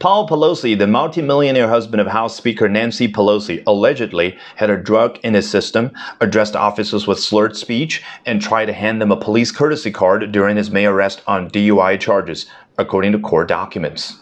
Paul Pelosi, the multimillionaire husband of House Speaker Nancy Pelosi, allegedly had a drug in his system, addressed officers with slurred speech, and tried to hand them a police courtesy card during his May arrest on DUI charges, according to court documents.